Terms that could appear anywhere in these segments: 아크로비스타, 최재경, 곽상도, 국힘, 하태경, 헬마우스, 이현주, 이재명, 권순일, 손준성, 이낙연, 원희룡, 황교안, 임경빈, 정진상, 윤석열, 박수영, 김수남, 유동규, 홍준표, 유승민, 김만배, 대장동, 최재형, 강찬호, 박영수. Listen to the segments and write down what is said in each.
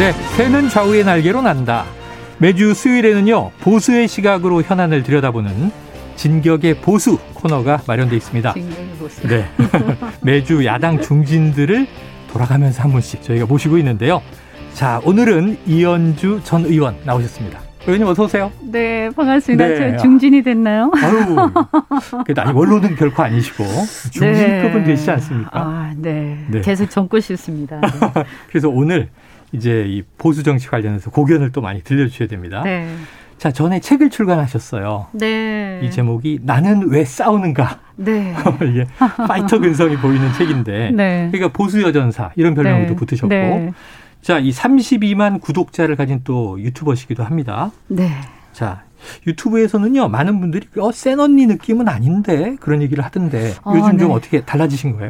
네, 새는 좌우의 날개로 난다. 매주 수요일에는요, 보수의 시각으로 현안을 들여다보는 진격의 보수 코너가 마련되어 있습니다. 진격의 보수. 네, 매주 야당 중진들을 돌아가면서 한 분씩 저희가 모시고 있는데요. 자, 오늘은 이현주 전 의원 나오셨습니다. 의원님 어서 오세요. 네, 반갑습니다. 네. 저 중진이 됐나요? 아유, 그래도 아니 원로는 결코 아니시고 중진급은 네. 되시지 않습니까? 아, 네. 네. 계속 젊고 싶습니다. 네. 그래서 오늘 이제 이 보수 정치 관련해서 고견을 또 많이 들려주셔야 됩니다. 네. 자, 전에 책을 출간하셨어요. 네. 이 제목이 나는 왜 싸우는가. 네. 이게 파이터 근성이 보이는 책인데. 네. 그러니까 보수 여전사 이런 별명도 네. 붙으셨고. 네. 자, 이 32만 구독자를 가진 또 유튜버시기도 합니다. 네. 자, 유튜브에서는요, 많은 분들이 센 언니 느낌은 아닌데 그런 얘기를 하던데 요즘 네. 좀 어떻게 달라지신 거예요?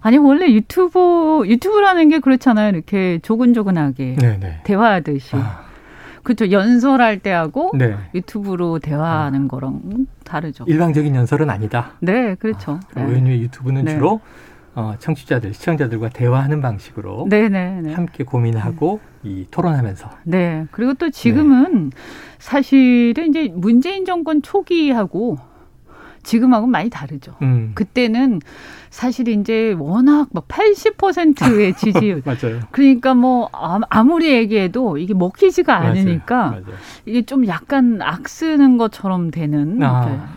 아니, 원래 유튜브라는 게 그렇잖아요. 이렇게 조근조근하게 네네. 대화하듯이. 아. 그렇죠. 연설할 때하고 네. 유튜브로 대화하는 아. 거랑 다르죠. 일방적인 연설은 아니다. 네, 그렇죠. 아, 네. 왜냐하면 유튜브는 네. 주로 청취자들, 시청자들과 대화하는 방식으로 네네네. 함께 고민하고 네. 이 토론하면서. 네, 그리고 또 지금은 네. 사실은 이제 문재인 정권 초기하고 지금하고는 많이 다르죠. 그때는 사실 이제 워낙 막 80%의 지지율. 맞아요. 그러니까 뭐 아무리 얘기해도 이게 먹히지가 않으니까 맞아요. 맞아요. 이게 좀 약간 악쓰는 것처럼 되는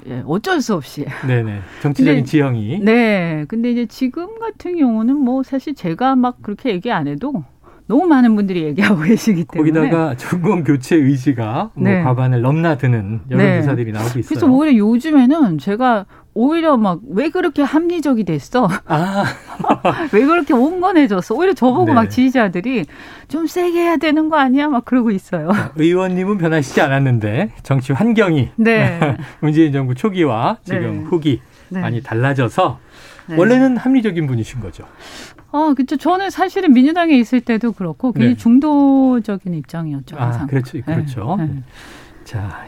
예, 어쩔 수 없이. 네네. 정치적인 근데, 지형이. 네. 근데 이제 지금 같은 경우는 뭐 사실 제가 막 그렇게 얘기 안 해도 너무 많은 분들이 얘기하고 계시기 때문에. 거기다가 정권 교체 의지가 네. 뭐 과반을 넘나드는 여론조사들이 네. 나오고 있어요. 그래서 오히려 요즘에는 제가 오히려 막 왜 그렇게 합리적이 됐어? 아. 왜 그렇게 온건해졌어? 오히려 저보고 네. 막 지지자들이 좀 세게 해야 되는 거 아니야? 막 그러고 있어요. 의원님은 변하시지 않았는데 정치 환경이 네. 문재인 정부 초기와 지금 네. 후기 네. 많이 달라져서 네. 원래는 합리적인 분이신 거죠? 아, 그렇죠. 저는 사실은 민주당에 있을 때도 그렇고 굉장히 네. 중도적인 입장이었죠. 항상. 아, 그렇죠. 그렇죠. 네. 네. 자,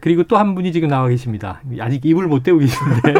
그리고 또 한 분이 지금 나와 계십니다. 아직 입을 못 대고 계신데.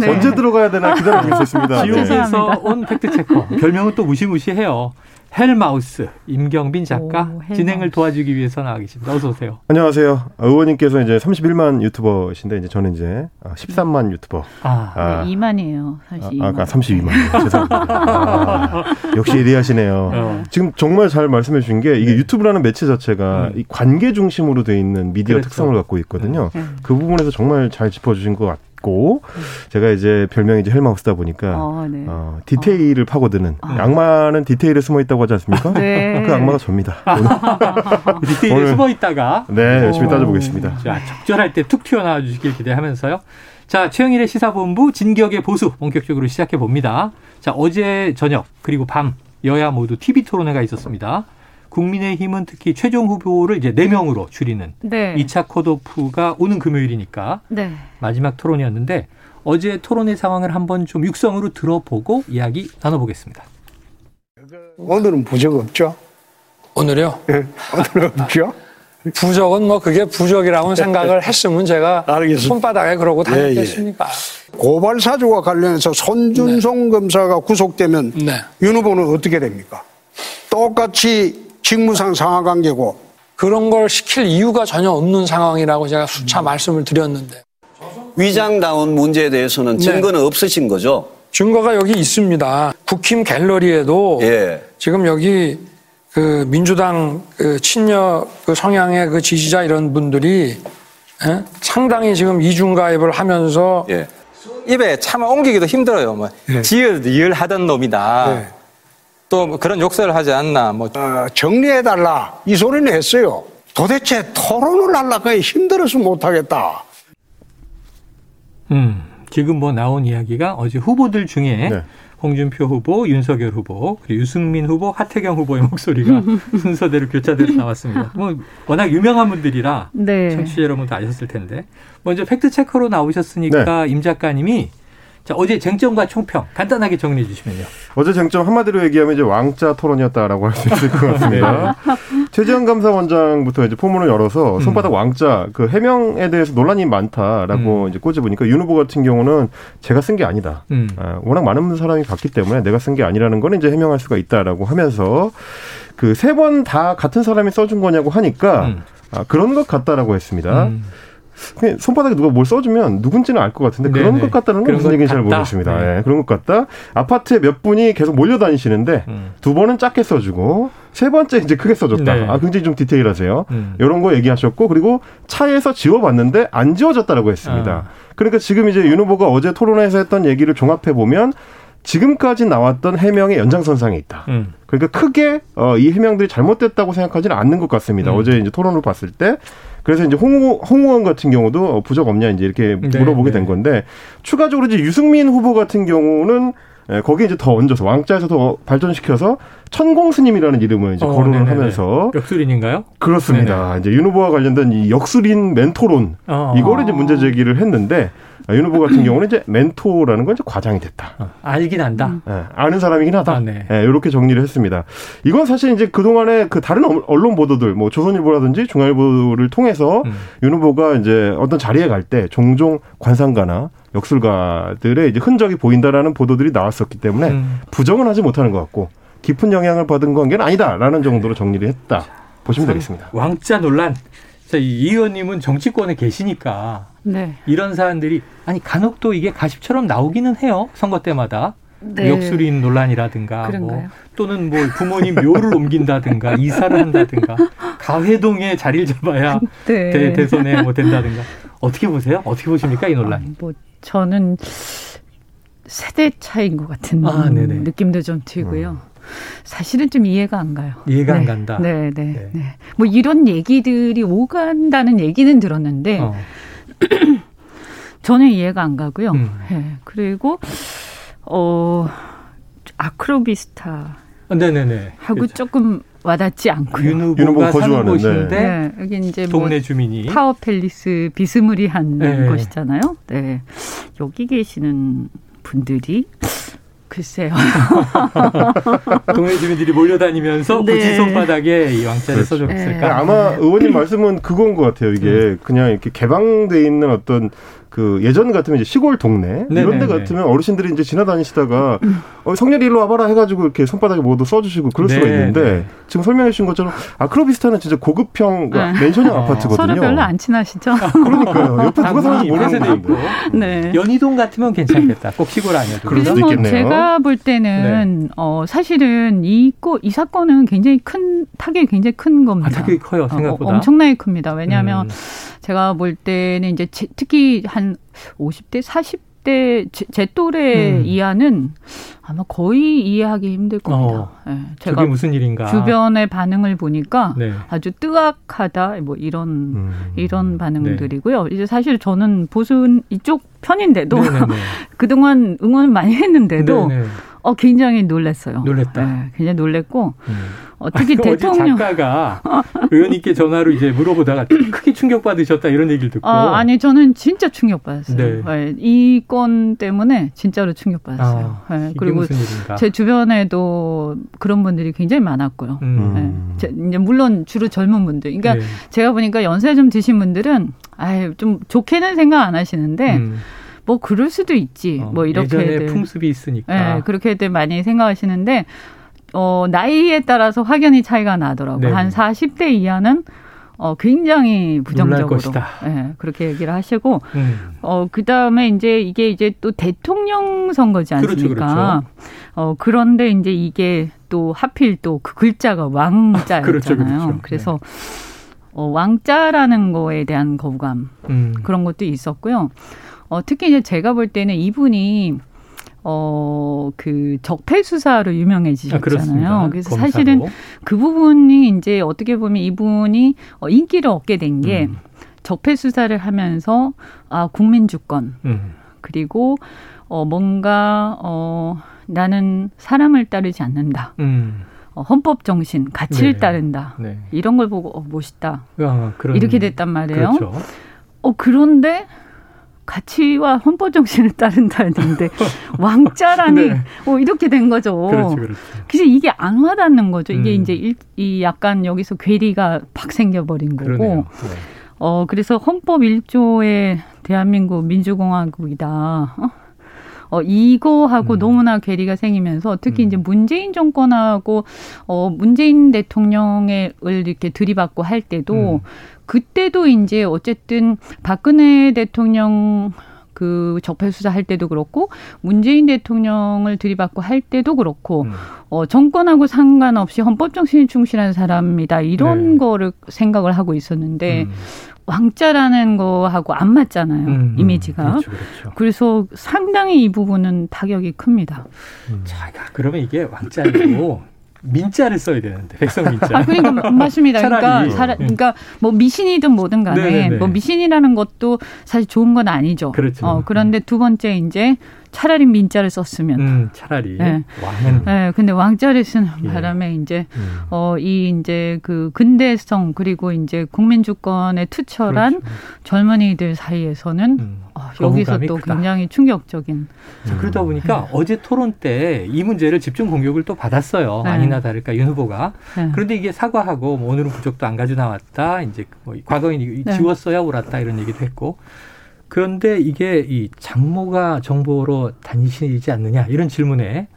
네. 언제 들어가야 되나 기다리고 있었습니다. 지옥에서 온 팩트체커. 별명은 또 무시무시해요. 헬마우스 임경빈 작가 오, 진행을 도와주기 위해서 나와 계십니다. 어서 오세요. 안녕하세요. 의원님께서 이제 31만 유튜버신데 이제 저는 이제 13만 유튜버. 네, 2만이에요. 사실. 아까 32만. 죄송합니다. 역시 예리하시네요. 지금 정말 잘 말씀해 주신 게 이게 네. 유튜브라는 매체 자체가 이 관계 중심으로 돼 있는 미디어 그렇죠. 특성을 갖고 있거든요. 그 부분에서 정말 잘 짚어 주신 것 같아요. 제가 이제 별명이 이제 헬마우스다 보니까 네. 디테일을 파고드는 악마는 디테일에 숨어있다고 하지 않습니까? 네. 그 악마가 접니다. 디테일에 숨어있다가 네 열심히 따져보겠습니다. 자, 적절할 때 툭 튀어나와 주시길 기대하면서요. 자, 최영일의 시사본부 진격의 보수 본격적으로 시작해봅니다. 자, 어제 저녁 그리고 밤 여야 모두 TV토론회가 있었습니다. 국민의힘은 특히 최종 후보를 이제 4명으로 줄이는 네. 2차 컷오프가 오는 금요일이니까 네. 마지막 토론이었는데 어제 토론의 상황을 한번 좀 육성으로 들어보고 이야기 나눠보겠습니다. 오늘은 부적 없죠? 오늘요? 네. 오늘은 없죠? 부적은 뭐 그게 부적이라고 생각을 했으면 제가 알겠습니다. 손바닥에 그러고 다녔겠습니까? 예, 예. 고발 사주와 관련해서 손준성 네. 검사가 구속되면 네. 윤 후보는 어떻게 됩니까? 똑같이 직무상 상하관계고 그런 걸 시킬 이유가 전혀 없는 상황이라고 제가 수차 말씀을 드렸는데 위장당한 문제에 대해서는 네. 증거는 없으신 거죠? 증거가 여기 있습니다. 국힘 갤러리에도 예. 지금 여기 그 민주당 그 친여 그 성향의 그 지지자 이런 분들이 예? 상당히 지금 이중가입을 하면서 예. 입에 차마 옮기기도 힘들어요. 뭐 예. 지을하던 놈이다. 예. 또 그런 욕설을 하지 않나. 뭐 정리해달라 이 소리는 했어요. 도대체 토론을 하려고 힘들어서 못하겠다. 지금 뭐 나온 이야기가 어제 후보들 중에 네. 홍준표 후보, 윤석열 후보, 그리고 유승민 후보, 하태경 후보의 목소리가 순서대로 교차돼서 나왔습니다. 뭐 워낙 유명한 분들이라 네. 청취자 여러분도 아셨을 텐데 먼저 팩트체커로 나오셨으니까 네. 임 작가님이 자, 어제 쟁점과 총평 간단하게 정리해 주시면요. 어제 쟁점 한마디로 얘기하면 이제 왕자 토론이었다라고 할 수 있을 것 같습니다. 네. 최재형 감사원장부터 이제 포문을 열어서 손바닥 왕자 그 해명에 대해서 논란이 많다라고 이제 꼬집으니까 윤 후보 같은 경우는 제가 쓴 게 아니다. 아, 워낙 많은 사람이 봤기 때문에 내가 쓴 게 아니라는 건 이제 해명할 수가 있다라고 하면서 그 세 번 다 같은 사람이 써준 거냐고 하니까 아, 그런 것 같다라고 했습니다. 손바닥에 누가 뭘 써주면 누군지는 알 것 같은데 네네. 그런 것 같다는 건 무슨 얘기인지 잘 모르겠습니다. 네. 네. 그런 것 같다. 아파트에 몇 분이 계속 몰려다니시는데 두 번은 작게 써주고 세 번째 이제 크게 써줬다. 네. 아, 굉장히 좀 디테일하세요. 이런 거 얘기하셨고 그리고 차에서 지워봤는데 안 지워졌다라고 했습니다. 아. 그러니까 지금 이제 윤 후보가 어제 토론회에서 했던 얘기를 종합해보면 지금까지 나왔던 해명의 연장선상에 있다. 그러니까 크게 이 해명들이 잘못됐다고 생각하지는 않는 것 같습니다. 어제 이제 토론을 봤을 때. 그래서 이제 홍 의원 같은 경우도 부적 없냐 이제 이렇게 네, 물어보게 네. 된 건데 추가적으로 이제 유승민 후보 같은 경우는 거기에 이제 더 얹어서 왕자에서 더 발전시켜서 천공스님이라는 이름을 이제 거론을 네네네. 하면서 역술인인가요? 그렇습니다. 네네. 이제 윤 후보와 관련된 이 역술인 멘토론 이거를 이제 문제 제기를 했는데 윤 후보 같은 경우는 이제 멘토라는 건 이제 과장이 됐다. 알긴 안다. 네, 아는 사람이긴 하다. 아, 네. 네, 이렇게 정리를 했습니다. 이건 사실 이제 그동안에 그 다른 언론 보도들, 뭐 조선일보라든지 중앙일보를 통해서 윤 후보가 이제 어떤 자리에 갈 때 종종 관상가나 역술가들의 이제 흔적이 보인다라는 보도들이 나왔었기 때문에 부정은 하지 못하는 것 같고 깊은 영향을 받은 관계는 아니다라는 정도로 정리를 했다. 자, 보시면 되겠습니다. 왕자 논란. 자, 이 의원님은 정치권에 계시니까 네. 이런 사안들이 아니 간혹 또 이게 가십처럼 나오기는 해요. 선거 때마다. 네. 역술인 논란이라든가 뭐, 또는 뭐 부모님 묘를 옮긴다든가 이사를 한다든가 가회동에 자리를 잡아야 네. 대선에 뭐 된다든가. 어떻게 보세요? 어떻게 보십니까? 이 논란. 뭐 저는 세대 차이인 것 같은 느낌도 좀 들고요. 사실은 좀 이해가 안 가요. 이해가 네. 안 간다. 네. 뭐 이런 얘기들이 오간다는 얘기는 들었는데 저는 이해가 안 가고요. 네. 그리고 아크로비스타 하고 그렇죠. 조금 와닿지 않고요. 윤 후보가 사는 곳인데 네. 여기 이제 동네 주민이 타워 팰리스 비스무리한 네. 곳이잖아요. 네. 여기 계시는 분들이 글쎄요. 동네 주민들이 몰려다니면서 네. 굳이 손바닥에 이 왕자를 써줬을까? 네. 아마 의원님 말씀은 그건 것 같아요. 이게 그냥 이렇게 개방돼 있는 어떤 그 예전 같으면 이제 시골 동네 이런 데 같으면 어르신들이 이제 지나다니시다가 성렬이 일로 와봐라 해가지고 이렇게 손바닥에 뭐도 써주시고 그럴 수가 있는데 지금 설명해 주신 것처럼 아크로비스타는 진짜 고급형 맨션형 아파트거든요. 서로 별로 안 친하시죠? 그러니까요. 옆에 누가 사는지 모르는 거예요. 네. 연희동 같으면 괜찮겠다. 꼭 시골 아니어도. 그럴 수도 있겠네요. 제가 볼 때는 사실은 이 사건은 굉장히 큰 타격이 굉장히 큰 겁니다. 아, 타격이 커요. 생각보다. 엄청나게 큽니다. 왜냐하면 제가 볼 때는 이제 특히 한 50대, 40대 제 또래 이하는 아마 거의 이해하기 힘들 겁니다. 네, 제가 저게 무슨 일인가? 주변의 반응을 보니까 아주 뜨악하다 뭐 이런 반응들이고요. 이제 사실 저는 보수 이쪽 편인데도 그동안 응원을 많이 했는데도 굉장히 놀랐어요. 놀랬다. 네, 굉장히 놀랬고 어떻게 대통령 어제 작가가 의원님께 전화로 이제 물어보다가 크게 충격받으셨다 이런 얘기를 듣고 아니 저는 진짜 충격받았어요. 네, 이 건 때문에 진짜로 충격받았어요. 네, 그리고 제 주변에도 그런 분들이 굉장히 많았고요. 네, 이제 물론 주로 젊은 분들. 그러니까 제가 보니까 연세 좀 드신 분들은 좀 좋게는 생각 안 하시는데. 뭐 그럴 수도 있지. 뭐 이렇게 예전에 풍습이 있으니까. 네, 그렇게들 많이 생각하시는데 나이에 따라서 확연히 차이가 나더라고요. 한 40대 이하는 굉장히 부정적으로 그렇게 얘기를 하시고 그다음에 이제 이게 또 대통령 선거지 않습니까? 그렇죠. 그런데 이제 이게 또 하필 또 그 글자가 왕자였잖아요. 그렇죠. 그래서 왕자라는 거에 대한 거부감 그런 것도 있었고요. 특히 이제 제가 볼 때는 이분이 그 적폐 수사로 유명해지셨잖아요. 그래서 검사로. 사실은 그 부분이 이제 어떻게 보면 이분이 인기를 얻게 된 게 적폐 수사를 하면서 국민 주권 그리고 뭔가 나는 사람을 따르지 않는다. 헌법 정신, 가치를 따른다. 네. 이런 걸 보고 멋있다. 그런, 이렇게 됐단 말이에요. 그렇죠. 그런데 가치와 헌법 정신을 따른다 했는데 왕자라니 네. 이렇게 된 거죠. 그렇죠, 그렇죠. 그래서 이게 안 와닿는 거죠. 이게 이제 이 약간 여기서 괴리가 팍 생겨버린 거고. 그러네요. 네. 그래서 헌법 1조에 대한민국 민주공화국이다. 이거하고 너무나 괴리가 생기면서 특히 이제 문재인 정권하고 문재인 대통령을 이렇게 들이받고 할 때도 그때도 이제 어쨌든 박근혜 대통령 그 적폐수사 할 때도 그렇고 문재인 대통령을 들이받고 할 때도 그렇고 정권하고 상관없이 헌법정신에 충실한 사람이다. 이런 네. 거를 생각을 하고 있었는데 왕자라는 거하고 안 맞잖아요. 이미지가. 그렇죠, 그렇죠. 그래서 상당히 이 부분은 타격이 큽니다. 자, 그러면 이게 왕자 아니고 민자를 써야 되는데 백성민자. 그러니까 맞습니다. 그러니까 뭐 미신이든 뭐든 간에 네네네. 뭐 미신이라는 것도 사실 좋은 건 아니죠. 그렇죠. 그런데 두 번째 이제 차라리 민자를 썼으면. 차라리 네. 왕은. 네, 근데 왕자를 쓰는 바람에 이제 이 이제 그 근대성 그리고 이제 국민주권에 투철한 그렇죠. 젊은이들 사이에서는 여기서 또 크다. 굉장히 충격적인. 자, 그러다 보니까 어제 토론 때 이 문제를 집중 공격을 또 받았어요. 네. 아니나 다를까 윤 후보가. 네. 그런데 이게 사과하고 뭐 오늘은 부적도 안 가져 나왔다. 이제 뭐 과거인 네. 지웠어야 옳았다 이런 얘기도 했고. 그런데 이게 이 장모가 정보로 다니시지 않느냐 이런 질문에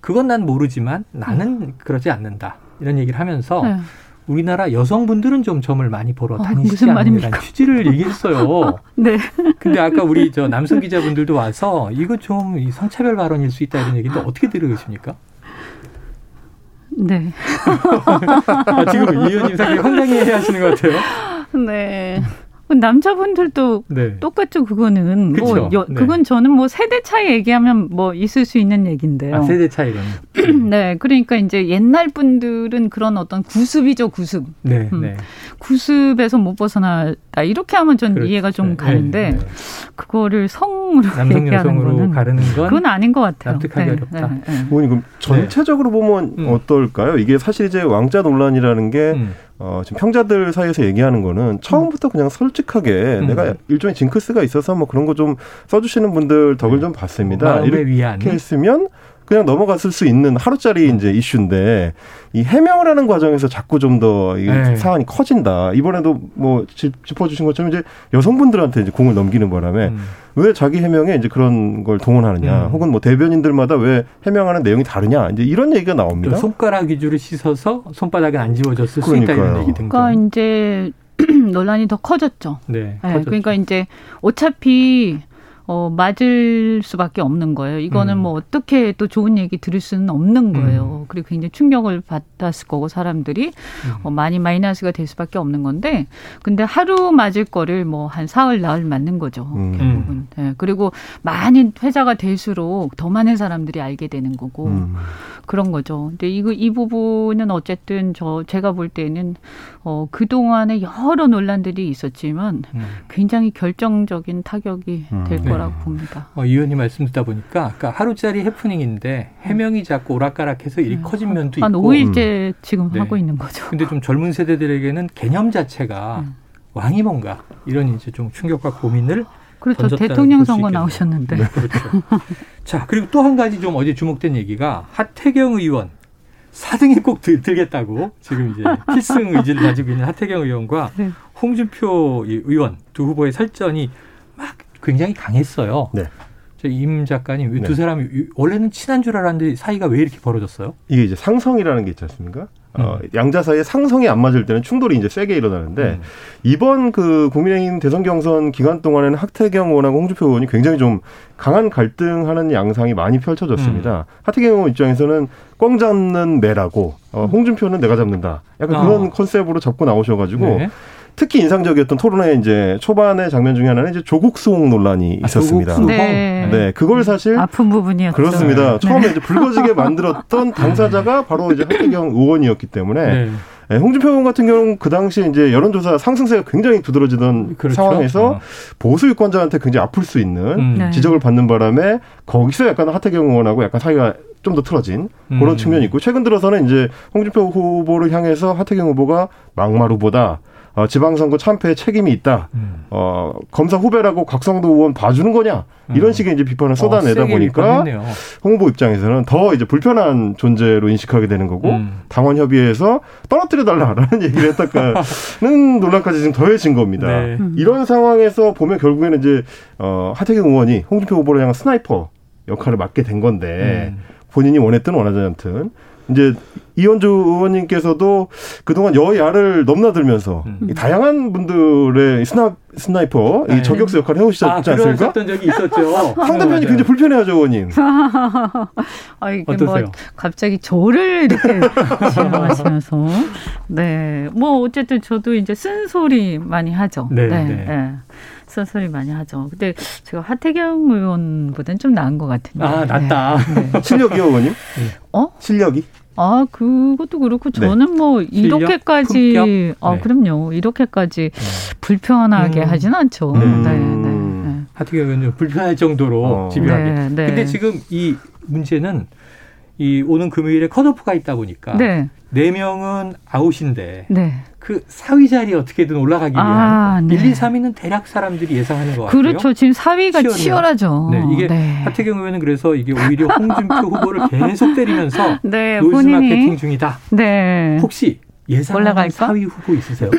그건 난 모르지만 나는 그러지 않는다 이런 얘기를 하면서 우리나라 여성분들은 좀 점을 많이 보러 다니시지 않느냐라는 취지를 얘기했어요. 네. 근데 아까 우리 저 남성 기자분들도 와서 이거 좀 성차별 발언일 수 있다 이런 얘기인데 어떻게 들으십니까? 네. 지금 이 의원님 상당히 황당해 하시는 것 같아요. 네. 남자분들도 네. 똑같죠. 그거는 뭐 네. 그건 저는 뭐 세대 차이 얘기하면 뭐 있을 수 있는 얘기인데요. 세대 차이는. 네, 그러니까 이제 옛날 분들은 그런 어떤 구습이죠, 구습. 네, 네. 구습에서 못 벗어나다 이렇게 하면 전 그렇지. 이해가 좀 가는데 네, 네. 그거를 성으로 남성 여성으로 가르는 건 그건 아닌 것 같아요. 납득하기 어렵다. 네, 네, 네. 그럼 전체적으로 보면 어떨까요? 이게 사실 이제 왕자 논란이라는 게. 지금 평자들 사이에서 얘기하는 거는 처음부터 그냥 솔직하게 내가 일종의 징크스가 있어서 뭐 그런 거 좀 써주시는 분들 덕을 좀 봤습니다. 이렇게 위안. 했으면 그냥 넘어갔을 수 있는 하루짜리 이제 이슈인데 이 해명을 하는 과정에서 자꾸 좀 더 사안이 커진다. 이번에도 뭐 짚어주신 것처럼 이제 여성분들한테 이제 공을 넘기는 바람에 왜 자기 해명에 이제 그런 걸 동원하느냐, 혹은 뭐 대변인들마다 왜 해명하는 내용이 다르냐, 이제 이런 얘기가 나옵니다. 손가락 위주로 씻어서 손바닥에 안 지워졌을 수 있다 이런 얘기 등등. 그러니까 이제 논란이 더 커졌죠. 네, 커졌죠. 그러니까 이제 어차피. 맞을 수밖에 없는 거예요. 이거는 뭐 어떻게 또 좋은 얘기 들을 수는 없는 거예요. 그리고 굉장히 충격을 받았을 거고 사람들이 많이 마이너스가 될 수밖에 없는 건데, 근데 하루 맞을 거를 뭐 한 사흘 나흘 맞는 거죠. 결국은. 네. 그리고 많이 회자가 될수록 더 많은 사람들이 알게 되는 거고 그런 거죠. 근데 이 부분은 어쨌든 제가 볼 때는 그 동안에 여러 논란들이 있었지만 굉장히 결정적인 타격이 될 거예요. 라고 봅니다. 이 의원님 말씀 듣다 보니까 아까 하루짜리 해프닝인데 해명이 자꾸 오락가락해서 일이 커진 면도 있고. 한 5일째 지금 하고 있는 거죠. 근데 좀 젊은 세대들에게는 개념 자체가 왕이 뭔가 이런 이제 좀 충격과 고민을 그렇죠. 대통령 선거 나오셨는데. 네, 그렇죠. 자, 그리고 또 한 가지 좀 어제 주목된 얘기가 하태경 의원 4등에 꼭 들겠다고 지금 이제 필승 의지를 가지고 있는 하태경 의원과 홍준표 의원 두 후보의 설전이 막 굉장히 강했어요. 네. 임 작가님, 두 사람이 원래는 친한 줄 알았는데 사이가 왜 이렇게 벌어졌어요? 이게 이제 상성이라는 게 있지 않습니까? 양자 사이에 상성이 안 맞을 때는 충돌이 이제 세게 일어나는데 이번 그 국민의힘 대선 경선 기간 동안에는 하태경 의원하고 홍준표 의원이 굉장히 좀 강한 갈등하는 양상이 많이 펼쳐졌습니다. 하태경 의원 입장에서는 꽝 잡는 매라고 홍준표는 내가 잡는다. 약간 그런 컨셉으로 잡고 나오셔가지고 네. 특히 인상적이었던 토론의 이제 초반의 장면 중에 하나는 이제 조국 수홍 논란이 있었습니다. 조국 수홍? 네. 네, 그걸 사실 아픈 부분이었죠. 그렇습니다. 처음에 이제 불거지게 만들었던 당사자가 바로 이제 하태경 의원이었기 때문에 네, 홍준표 의원 같은 경우는 그 당시 이제 여론조사 상승세가 굉장히 두드러지던 그렇죠. 상황에서 보수 유권자한테 굉장히 아플 수 있는 지적을 받는 바람에 거기서 약간 하태경 의원하고 약간 사이가 좀 더 틀어진 그런 측면이 있고 최근 들어서는 이제 홍준표 후보를 향해서 하태경 후보가 막말 후보다. 지방선거 참패에 책임이 있다. 검사 후배라고 곽상도 의원 봐주는 거냐 이런 식의 이제 비판을 쏟아내다 보니까 홍 후보 입장에서는 더 이제 불편한 존재로 인식하게 되는 거고 당원 협의회에서 떨어뜨려 달라라는 얘기를 했다는 논란까지 지금 더해진 겁니다. 네. 이런 상황에서 보면 결국에는 이제 하태경 의원이 홍준표 후보를 향한 스나이퍼 역할을 맡게 된 건데 본인이 원했든 원하지 않든. 이제 이현주 의원님께서도 그동안 여야를 넘나들면서 다양한 분들의 스나이퍼 이 저격수 역할을 해오시지 않습니까? 그런 적이 있었죠. 상대편이 굉장히 불편해하죠, 의원님. 아, 이게 어떠세요? 뭐 갑자기 저를 이렇게 질문하시면서 네, 뭐 어쨌든 저도 이제 쓴소리 많이 하죠. 네. 쓴소리 많이 하죠. 근데 제가 하태경 의원보다는 좀 나은 것 같은데. 아, 낫다. 네. 실력이요, 의원님? 실력이? 아, 그것도 그렇고 저는 네. 뭐 이렇게까지 실력, 아, 네. 그럼요. 이렇게까지 불편하게 하진 않죠. 네. 하태경 의원님 불편할 정도로 집요하게. 네. 근데 지금 이 문제는 이 오는 금요일에 컷오프가 있다 보니까 네. 4명은 아웃인데 네. 그 4위 자리에 어떻게든 올라가기 위한 1, 2, 3위는 대략 사람들이 예상하는 것 같아요. 그렇죠. 지금 4위가 치열하죠. 네, 이게 하태경 의원은 그래서 이게 오히려 홍준표 후보를 계속 때리면서 네, 노이즈 본인이. 마케팅 중이다. 네. 혹시 예상하는 4위 후보 있으세요?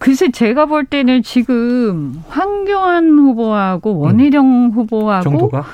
글쎄 제가 볼 때는 지금 황교안 후보하고 원희룡 후보하고 정도가?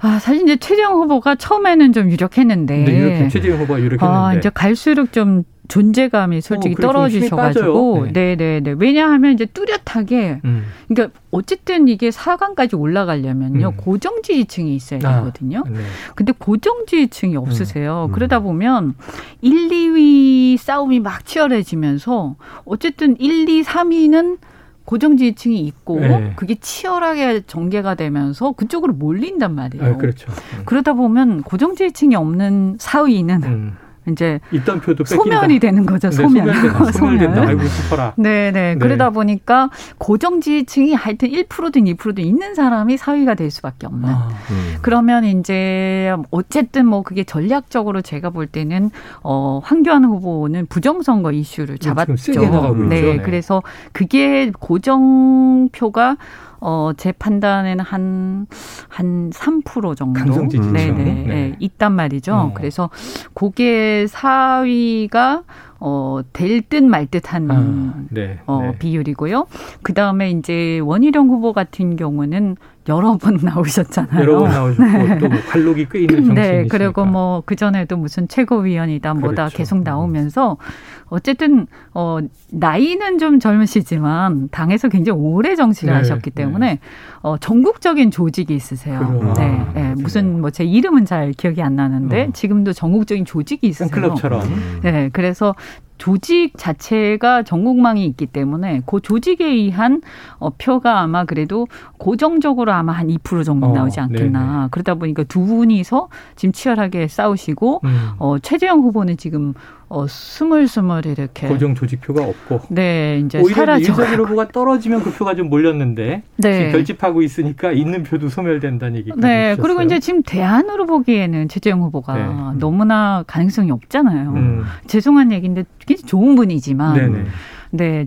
아, 사실 이제 최재형 후보가 처음에는 좀 유력했는데. 네, 최재형 후보가 유력했는데. 아, 이제 갈수록 좀 존재감이 솔직히 떨어지셔가지고. 네. 왜냐하면 이제 뚜렷하게. 그러니까 어쨌든 이게 4강까지 올라가려면요. 고정 지지층이 있어야 되거든요. 네. 근데 고정 지지층이 없으세요. 그러다 보면 1, 2위 싸움이 막 치열해지면서 어쨌든 1, 2, 3위는 고정 지지층이 있고 그게 치열하게 전개가 되면서 그쪽으로 몰린단 말이에요. 아, 그렇죠. 그러다 보면 고정 지지층이 없는 4위는 이제 있던 표도 소멸이 되는 거죠. 소멸된다. 아이고 슬퍼라. 네. 그러다 보니까 고정 지지층이 하여튼 1%든 2%든 있는 사람이 4위가 될 수밖에 없는. 그러면 이제 어쨌든 뭐 그게 전략적으로 제가 볼 때는 황교안 후보는 부정선거 이슈를 잡았죠. 세게 나가고 그러죠. 네. 그래서 그게 고정표가 제 판단에는 한 3% 정도 있단 말이죠. 그래서 그게 4위가 될 듯 말 듯한 비율이고요. 그다음에 이제 원희룡 후보 같은 경우는 여러 번 나오셨잖아요. 또 관록이 꽤 있는 정치인이시니까. 네, 그리고 뭐 그전에도 무슨 최고위원이다 뭐다 계속 나오면서 어쨌든 나이는 좀 젊으시지만 당에서 굉장히 오래 정치를 하셨기 때문에 전국적인 조직이 있으세요. 네. 무슨 뭐 제 이름은 잘 기억이 안 나는데 지금도 전국적인 조직이 있으세요. 클럽처럼. 네, 그래서 조직 자체가 전국망이 있기 때문에 그 조직에 의한 표가 아마 그래도 고정적으로 아마 한 2% 정도 나오지 않겠나. 그러다 보니까 두 분이서 지금 치열하게 싸우시고 최재형 후보는 지금 스물스물 이렇게 고정 조직표가 없고 이제 오히려 윤석열 후보가 떨어지면 그 표가 좀 몰렸는데 지금 결집하고 있으니까 있는 표도 소멸된다는 얘기가 있었어요. 그리고 이제 지금 대안으로 보기에는 최재형 후보가 너무나 가능성이 없잖아요. 죄송한 얘기인데 좋은 분이지만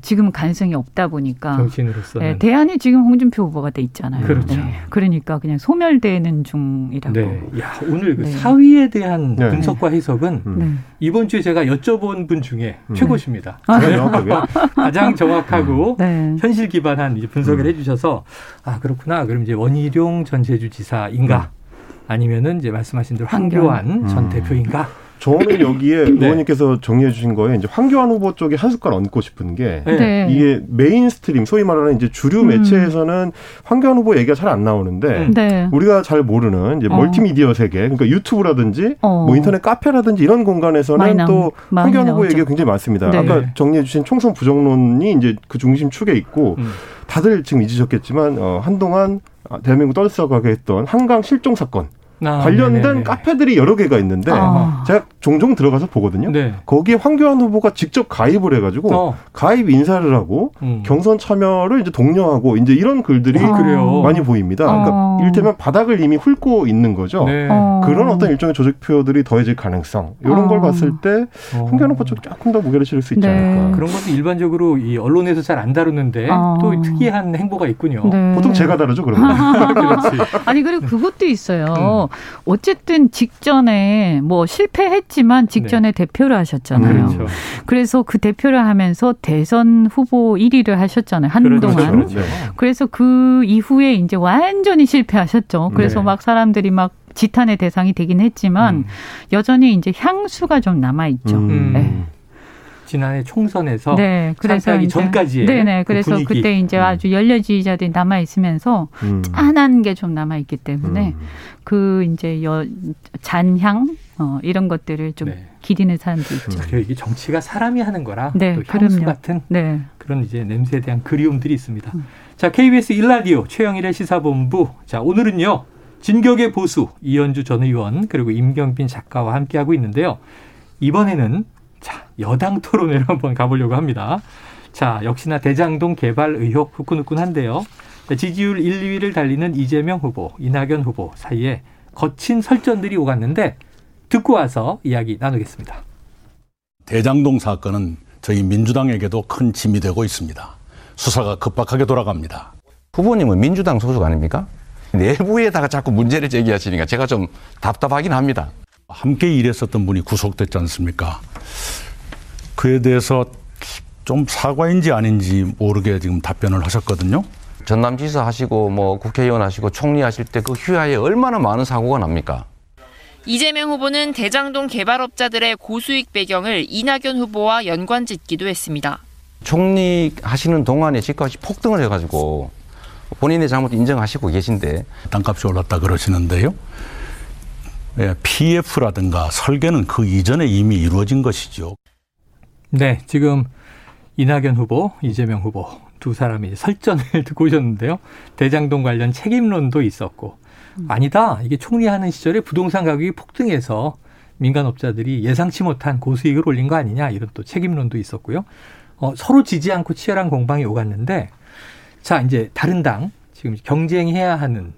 지금 가능성이 없다 보니까 정치인으로서는 대안이 지금 홍준표 후보가 돼 있잖아요. 그렇죠. 그러니까 그냥 소멸되는 중이라고. 야, 오늘 그 사위에 대한 분석과 해석은 이번 주에 제가 여쭤본 분 중에 최고십니다. 가장 정확하고 현실 기반한 이제 분석을 해주셔서 아 그렇구나. 그럼 이제 원희룡 전 제주지사인가 아니면은 이제 말씀하신 대로 황교안 전 대표인가. 저는 여기에 의원님께서 정리해 주신 거에 이제 황교안 후보 쪽에 한 숟갈 얹고 싶은 게 이게 메인스트림 소위 말하는 이제 주류 매체에서는 황교안 후보 얘기가 잘 안 나오는데 우리가 잘 모르는 이제 멀티미디어 세계 그러니까 유튜브라든지 뭐 인터넷 카페라든지 이런 공간에서는 또 황교안 후보 얘기가 굉장히 많습니다. 아까 정리해 주신 총선 부정론이 이제 그 중심축에 있고 다들 지금 잊으셨겠지만 한동안 대한민국 떠들썩하게 했던 한강 실종 사건. 관련된 카페들이 여러 개가 있는데 제가 종종 들어가서 보거든요. 네. 거기에 황교안 후보가 직접 가입을 해가지고 가입 인사를 하고 경선 참여를 이제 독려하고 이제 이런 글들이 많이 보입니다. 그러니까 이를테면 바닥을 이미 훑고 있는 거죠. 네. 그런 어떤 일종의 조직표들이 더해질 가능성 이런 걸 봤을 때 황교안 후보 쪽 조금 더 무게를 실을 수 있지 않을까. 그런 것도 일반적으로 이 언론에서 잘 안 다루는데 또 특이한 행보가 있군요. 네. 보통 제가 다루죠 그런 거. 그렇지. 아니 그리고 그것도 있어요. 어쨌든 직전에 뭐 실패했지만 직전에 대표를 하셨잖아요. 그렇죠. 그래서 그 대표를 하면서 대선 후보 1위를 하셨잖아요. 한동안. 그렇죠. 그래서 그 이후에 이제 완전히 실패하셨죠. 그래서 막 사람들이 막 지탄의 대상이 되긴 했지만 여전히 이제 향수가 좀 남아있죠. 네. 지난해 총선에서 참패하기 전까지의 네네. 그래서 분위기. 그때 이제 아주 연례지지자들이 남아 있으면서 짠한 게 좀 남아 있기 때문에 그 이제 잔향 이런 것들을 좀 기리는 사람도 있죠. 그리고 이게 정치가 사람이 하는 거라 또 향수 같은 그런 이제 냄새에 대한 그리움들이 있습니다. 자, KBS 1라디오 최영일의 시사본부. 자, 오늘은요 진격의 보수 이현주 전 의원 그리고 임경빈 작가와 함께 하고 있는데요. 이번에는 자, 여당 토론회로 한번 가보려고 합니다. 자, 역시나 대장동 개발 의혹 후끈후끈한데요. 지지율 1, 2위를 달리는 이재명 후보, 이낙연 후보 사이에 거친 설전들이 오갔는데 듣고 와서 이야기 나누겠습니다. 대장동 사건은 저희 민주당에게도 큰 짐이 되고 있습니다. 수사가 급박하게 돌아갑니다. 후보님은 민주당 소속 아닙니까? 내부에다가 자꾸 문제를 제기하시니까 제가 좀 답답하긴 합니다. 함께 일했었던 분이 구속됐지 않습니까? 그에 대해서 좀 사과인지 아닌지 모르게 지금 답변을 하셨거든요. 전남지사 하시고 뭐 국회의원 하시고 총리 하실 때 그 휴하에 얼마나 많은 사고가 납니까? 이재명 후보는 대장동 개발업자들의 고수익 배경을 이낙연 후보와 연관 짓기도 했습니다. 총리 하시는 동안에 집값이 폭등을 해가지고 본인의 잘못도 인정하시고 계신데 땅값이 올랐다 그러시는데요. PF라든가 설계는 그 이전에 이미 이루어진 것이죠. 네, 지금 이낙연 후보, 이재명 후보 두 사람이 설전을 듣고 오셨는데요. 대장동 관련 책임론도 있었고 아니다, 이게 총리하는 시절에 부동산 가격이 폭등해서 민간업자들이 예상치 못한 고수익을 올린 거 아니냐 이런 또 책임론도 있었고요. 서로 지지 않고 치열한 공방이 오갔는데 자, 이제 다른 당, 지금 경쟁해야 하는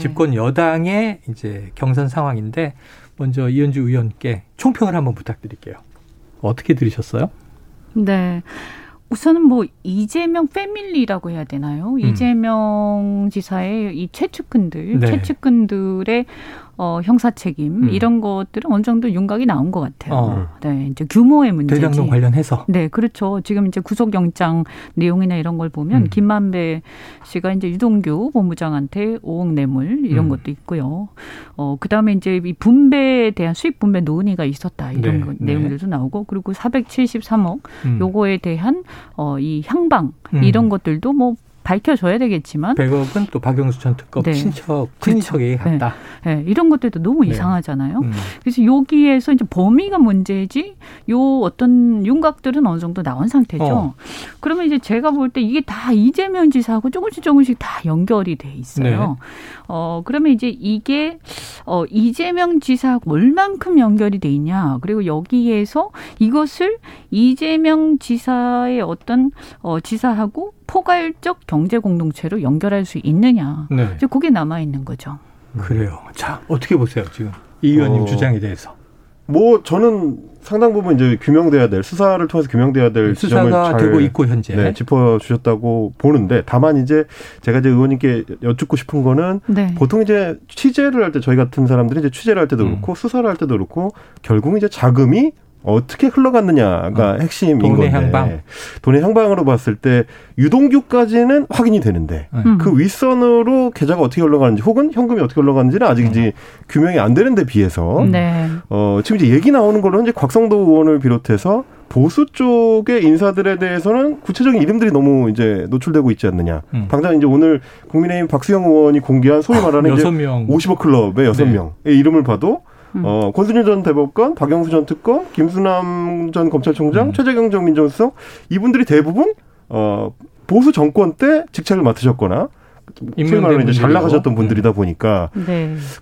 집권 여당의 이제 경선 상황인데 먼저 이현주 의원께 총평을 한번 부탁드릴게요. 어떻게 들으셨어요? 네. 우선은 뭐 이재명 패밀리라고 해야 되나요? 이재명 지사의 이 최측근들, 최측근들의 형사 책임 이런 것들은 어느 정도 윤곽이 나온 것 같아요. 네, 이제 규모의 문제지. 대장동 관련해서. 네, 그렇죠. 지금 이제 구속영장 내용이나 이런 걸 보면 김만배 씨가 이제 유동규 본부장한테 5억 뇌물 이런 것도 있고요. 그다음에 이제 이 분배에 대한 수입 분배 논의가 있었다 이런 내용들도 나오고 그리고 473억 요거에 대한 이 향방 이런 것들도 뭐. 밝혀줘야 되겠지만 100억은 또 박영수 전 특검 친척에 갔다. 네, 이런 것들도 너무 이상하잖아요. 그래서 여기에서 이제 범위가 문제지 요 어떤 윤곽들은 어느 정도 나온 상태죠. 그러면 이제 제가 볼 때 이게 다 이재명 지사하고 조금씩 다 연결이 돼 있어요. 네. 그러면 이제 이게 이재명 지사하고 얼만큼 연결이 돼 있냐. 그리고 여기에서 이것을 이재명 지사의 어떤 지사하고 포괄적 경제 공동체로 연결할 수 있느냐. 이제 그게 남아있는 거죠. 그래요. 자, 어떻게 보세요, 지금? 이 의원님 주장에 대해서. 뭐, 저는 상당 부분 이제 규명돼야 될, 수사를 통해서 규명돼야 될 지점을 잘 되고 있고, 현재. 네, 짚어주셨다고 보는데, 다만 이제 제가 이제 의원님께 여쭙고 싶은 거는 보통 이제 취재를 할 때, 저희 같은 사람들이 이제 취재를 할 때도 그렇고, 수사를 할 때도 그렇고, 결국 이제 자금이 어떻게 흘러갔느냐가 핵심인 건데 돈의 향방. 돈의 향방으로 봤을 때 유동규까지는 확인이 되는데 그 윗선으로 계좌가 어떻게 흘러가는지 혹은 현금이 어떻게 흘러가는지는 아직 이제 규명이 안 되는데 비해서 지금 이제 얘기 나오는 걸로는 이제 곽상도 의원을 비롯해서 보수 쪽의 인사들에 대해서는 구체적인 이름들이 너무 이제 노출되고 있지 않느냐. 당장 이제 오늘 국민의힘 박수영 의원이 공개한 소위 말하는 이제 50억 클럽의 6명의 이름을 봐도 권순일 전 대법관, 박영수 전 특검, 김수남 전 검찰총장, 최재경 전 민정수석 이분들이 대부분 보수 정권 때 직책을 맡으셨거나 임명되는 이제 잘 나가셨던 분들이다 보니까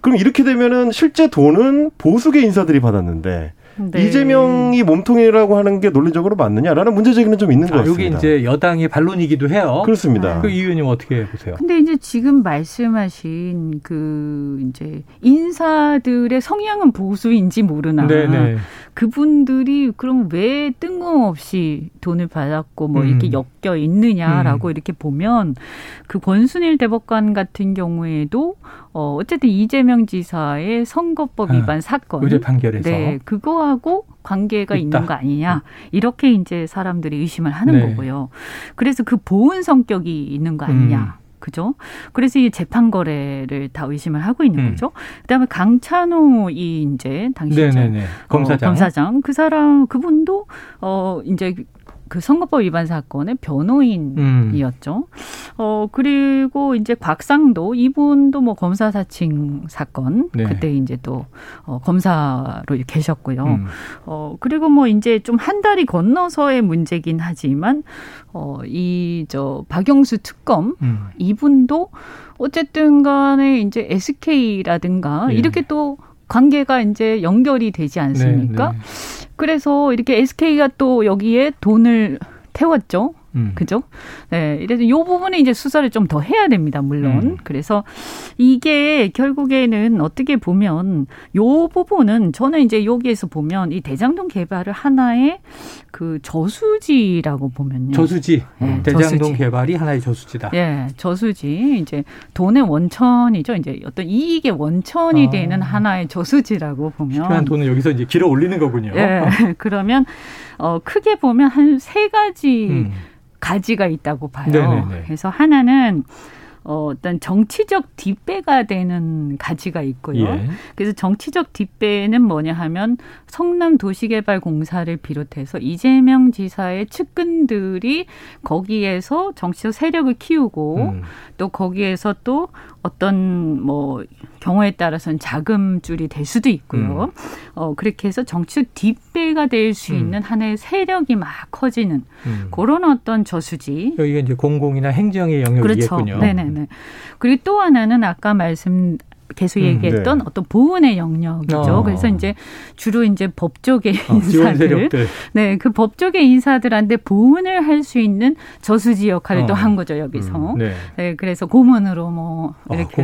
그럼 이렇게 되면은 실제 돈은 보수계 인사들이 받았는데 네. 이재명이 몸통이라고 하는 게 논리적으로 맞느냐라는 문제제기는 좀 있는 것 같습니다. 이게 이제 여당의 반론이기도 해요. 그렇습니다. 그 의원님 어떻게 보세요? 근데 이제 지금 말씀하신 그 이제 인사들의 성향은 보수인지 모르나 네네. 그분들이 그럼 왜 뜬금없이 돈을 받았고 뭐 이렇게 엮여 있느냐라고 이렇게 보면 그 권순일 대법관 같은 경우에도 어쨌든 이재명 지사의 선거법 위반 사건 의뢰 판결에서 네, 그거하고 관계가 있는 거 아니냐 이렇게 이제 사람들이 의심을 하는 네. 거고요. 그래서 그 보은 성격이 있는 거 아니냐. 그죠? 그래서 이 재판 거래를 다 의심을 하고 있는 거죠. 그다음에 강찬호 이 이제 당시 검사장 그 사람 그분도 이제 그 선거법 위반 사건의 변호인이었죠. 그리고 이제 곽상도 이분도 뭐 검사 사칭 사건 네. 그때 이제 또 검사로 계셨고요. 그리고 뭐 이제 좀 한 달이 건너서의 문제긴 하지만 이 저 박영수 특검 이분도 어쨌든 간에 이제 SK라든가 네. 이렇게 또 관계가 이제 연결이 되지 않습니까? 네, 네. 그래서 이렇게 SK가 또 여기에 돈을 태웠죠. 그죠? 네. 이래서 이 부분에 이제 수사를 좀 더 해야 됩니다. 물론. 그래서 이게 결국에는 어떻게 보면 이 부분은 저는 이제 여기에서 보면 이 대장동 개발을 하나의 그 저수지라고 보면요. 저수지. 네, 대장동 저수지. 개발이 하나의 저수지다. 예. 네, 저수지. 이제 돈의 원천이죠. 이제 어떤 이익의 원천이 되는 하나의 저수지라고 보면. 필요한 돈은 여기서 이제 길어 올리는 거군요. 예. 네, 그러면 크게 보면 한 세 가지 가지가 있다고 봐요. 네네네. 그래서 하나는 어떤 정치적 뒷배가 되는 가지가 있고요. 예. 그래서 정치적 뒷배는 뭐냐 하면 성남도시개발공사를 비롯해서 이재명 지사의 측근들이 거기에서 정치적 세력을 키우고 또 거기에서 또 어떤 뭐 경우에 따라서는 자금줄이 될 수도 있고요. 그렇게 해서 정치적 뒷배가 될 수 있는 하나의 세력이 막 커지는 그런 어떤 저수지. 여기가 이제 공공이나 행정의 영역이겠군요. 그렇죠. 네네네. 그리고 또 하나는 아까 말씀. 계속 얘기했던 네. 어떤 보은의 영역이죠. 그래서 이제 주로 이제 법조계 인사들, 네, 그 법조계 인사들한테 보은을 할 수 있는 저수지 역할을 또 한 거죠 여기서. 네. 네, 그래서 고문으로 뭐 이렇게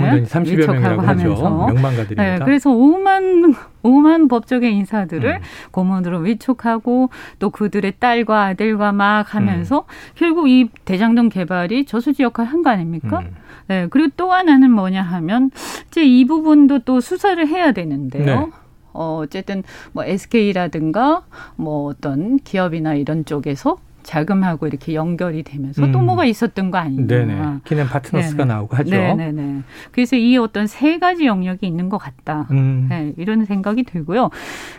위촉하고 하면서 명망가들입니다. 네, 그래서 5만 법조계 인사들을 고문으로 위촉하고 또 그들의 딸과 아들과 막 하면서 결국 이 대장동 개발이 저수지 역할을 한 거 아닙니까? 네, 그리고 또 하나는 뭐냐 하면 이제 이 부분도 또 수사를 해야 되는데요. 네. 어쨌든 뭐 SK라든가 뭐 어떤 기업이나 이런 쪽에서 자금하고 이렇게 연결이 되면서 또 뭐가 있었던 거 아니냐. 네네. 기능 파트너스가 네네. 나오고 하죠. 네네네. 그래서 이 어떤 세 가지 영역이 있는 것 같다. 네, 이런 생각이 들고요.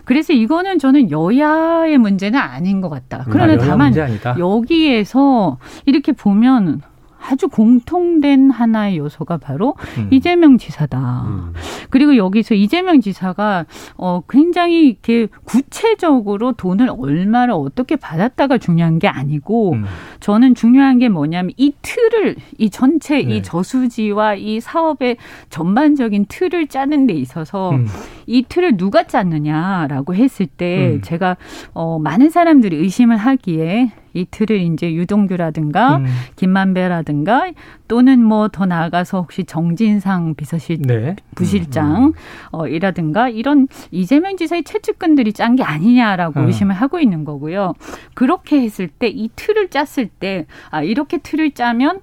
그래서 이거는 저는 여야의 문제는 아닌 것 같다. 그러나 다만 여기에서 이렇게 보면 아주 공통된 하나의 요소가 바로 이재명 지사다. 그리고 여기서 이재명 지사가 굉장히 이렇게 구체적으로 돈을 얼마를 어떻게 받았다가 중요한 게 아니고 저는 중요한 게 뭐냐면 이 틀을 이 전체 네. 이 저수지와 이 사업의 전반적인 틀을 짜는 데 있어서 이 틀을 누가 짰느냐라고 했을 때 제가 많은 사람들이 의심을 하기에 이 틀을 이제 유동규라든가 김만배라든가 또는 뭐 더 나아가서 혹시 정진상 비서실 네. 부실장 이라든가 이런 이재명 지사의 최측근들이 짠 게 아니냐라고 의심을 하고 있는 거고요. 그렇게 했을 때 이 틀을 짰을 때 아, 이렇게 틀을 짜면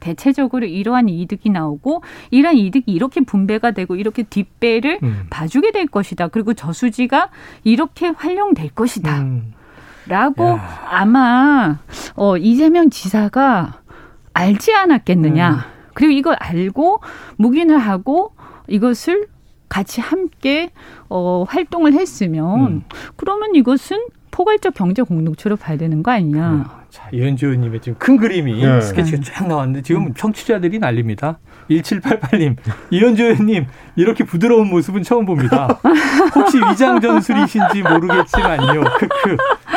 대체적으로 이러한 이득이 나오고 이러한 이득이 이렇게 분배가 되고 이렇게 뒷배를 봐주게 될 것이다. 그리고 저수지가 이렇게 활용될 것이다. 라고 야. 아마 이재명 지사가 알지 않았겠느냐. 그리고 이걸 알고 묵인을 하고 이것을 같이 함께 활동을 했으면 그러면 이것은 포괄적 경제 공동체로 봐야 되는 거 아니냐. 자, 이현주 의원님의 지금 큰 그림이 네. 스케치가 쫙 나왔는데 지금 청취자들이 난립니다. 1788님, 이현주 의원님 이렇게 부드러운 모습은 처음 봅니다. 혹시 위장전술이신지 모르겠지만요. 크크.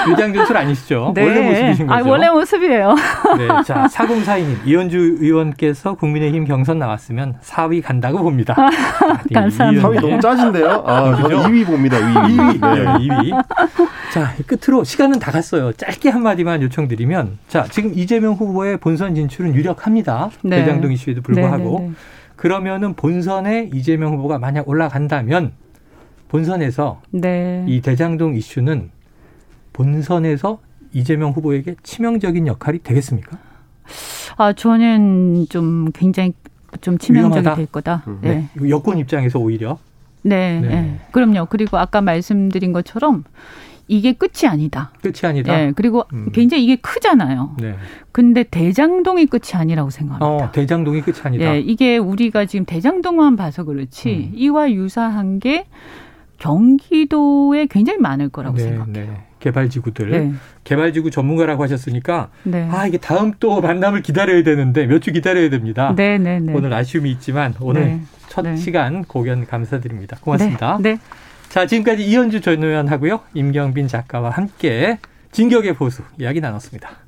의장 전술 아니시죠? 네. 원래 모습이신 거죠? 아, 원래 모습이에요. 네, 자 4042님. 이현주 의원께서 국민의힘 경선 나왔으면 4위 간다고 봅니다. 아, 감사합니다. 4위 너무 짜신데요? 아, 저는 2위 봅니다. 2위. 네, 2위. 자, 끝으로 시간은 다 갔어요. 짧게 한마디만 요청드리면 자 지금 이재명 후보의 본선 진출은 유력합니다. 네. 대장동 이슈에도 불구하고. 네, 네, 네. 그러면은 본선에 이재명 후보가 만약 올라간다면 본선에서 네. 이 대장동 이슈는 본선에서 이재명 후보에게 치명적인 역할이 되겠습니까? 아 저는 좀 굉장히 좀 치명적이 될 거다. 네. 네. 여권 입장에서 오히려. 네. 네. 네. 그럼요. 그리고 아까 말씀드린 것처럼 이게 끝이 아니다. 끝이 아니다. 네. 그리고 굉장히 이게 크잖아요. 네. 근데 대장동이 끝이 아니라고 생각합니다. 대장동이 끝이 아니다. 네. 이게 우리가 지금 대장동만 봐서 그렇지 이와 유사한 게 경기도에 굉장히 많을 거라고 네, 생각해요. 네. 개발지구들. 네. 개발지구 전문가라고 하셨으니까 네. 아 이게 다음 또 만남을 기다려야 되는데 몇 주 기다려야 됩니다. 네, 네, 네. 오늘 아쉬움이 있지만 오늘 네. 첫 네. 시간 고견 감사드립니다. 고맙습니다. 네. 네. 자, 지금까지 이현주 전 의원하고요. 임경빈 작가와 함께 진격의 보수 이야기 나눴습니다.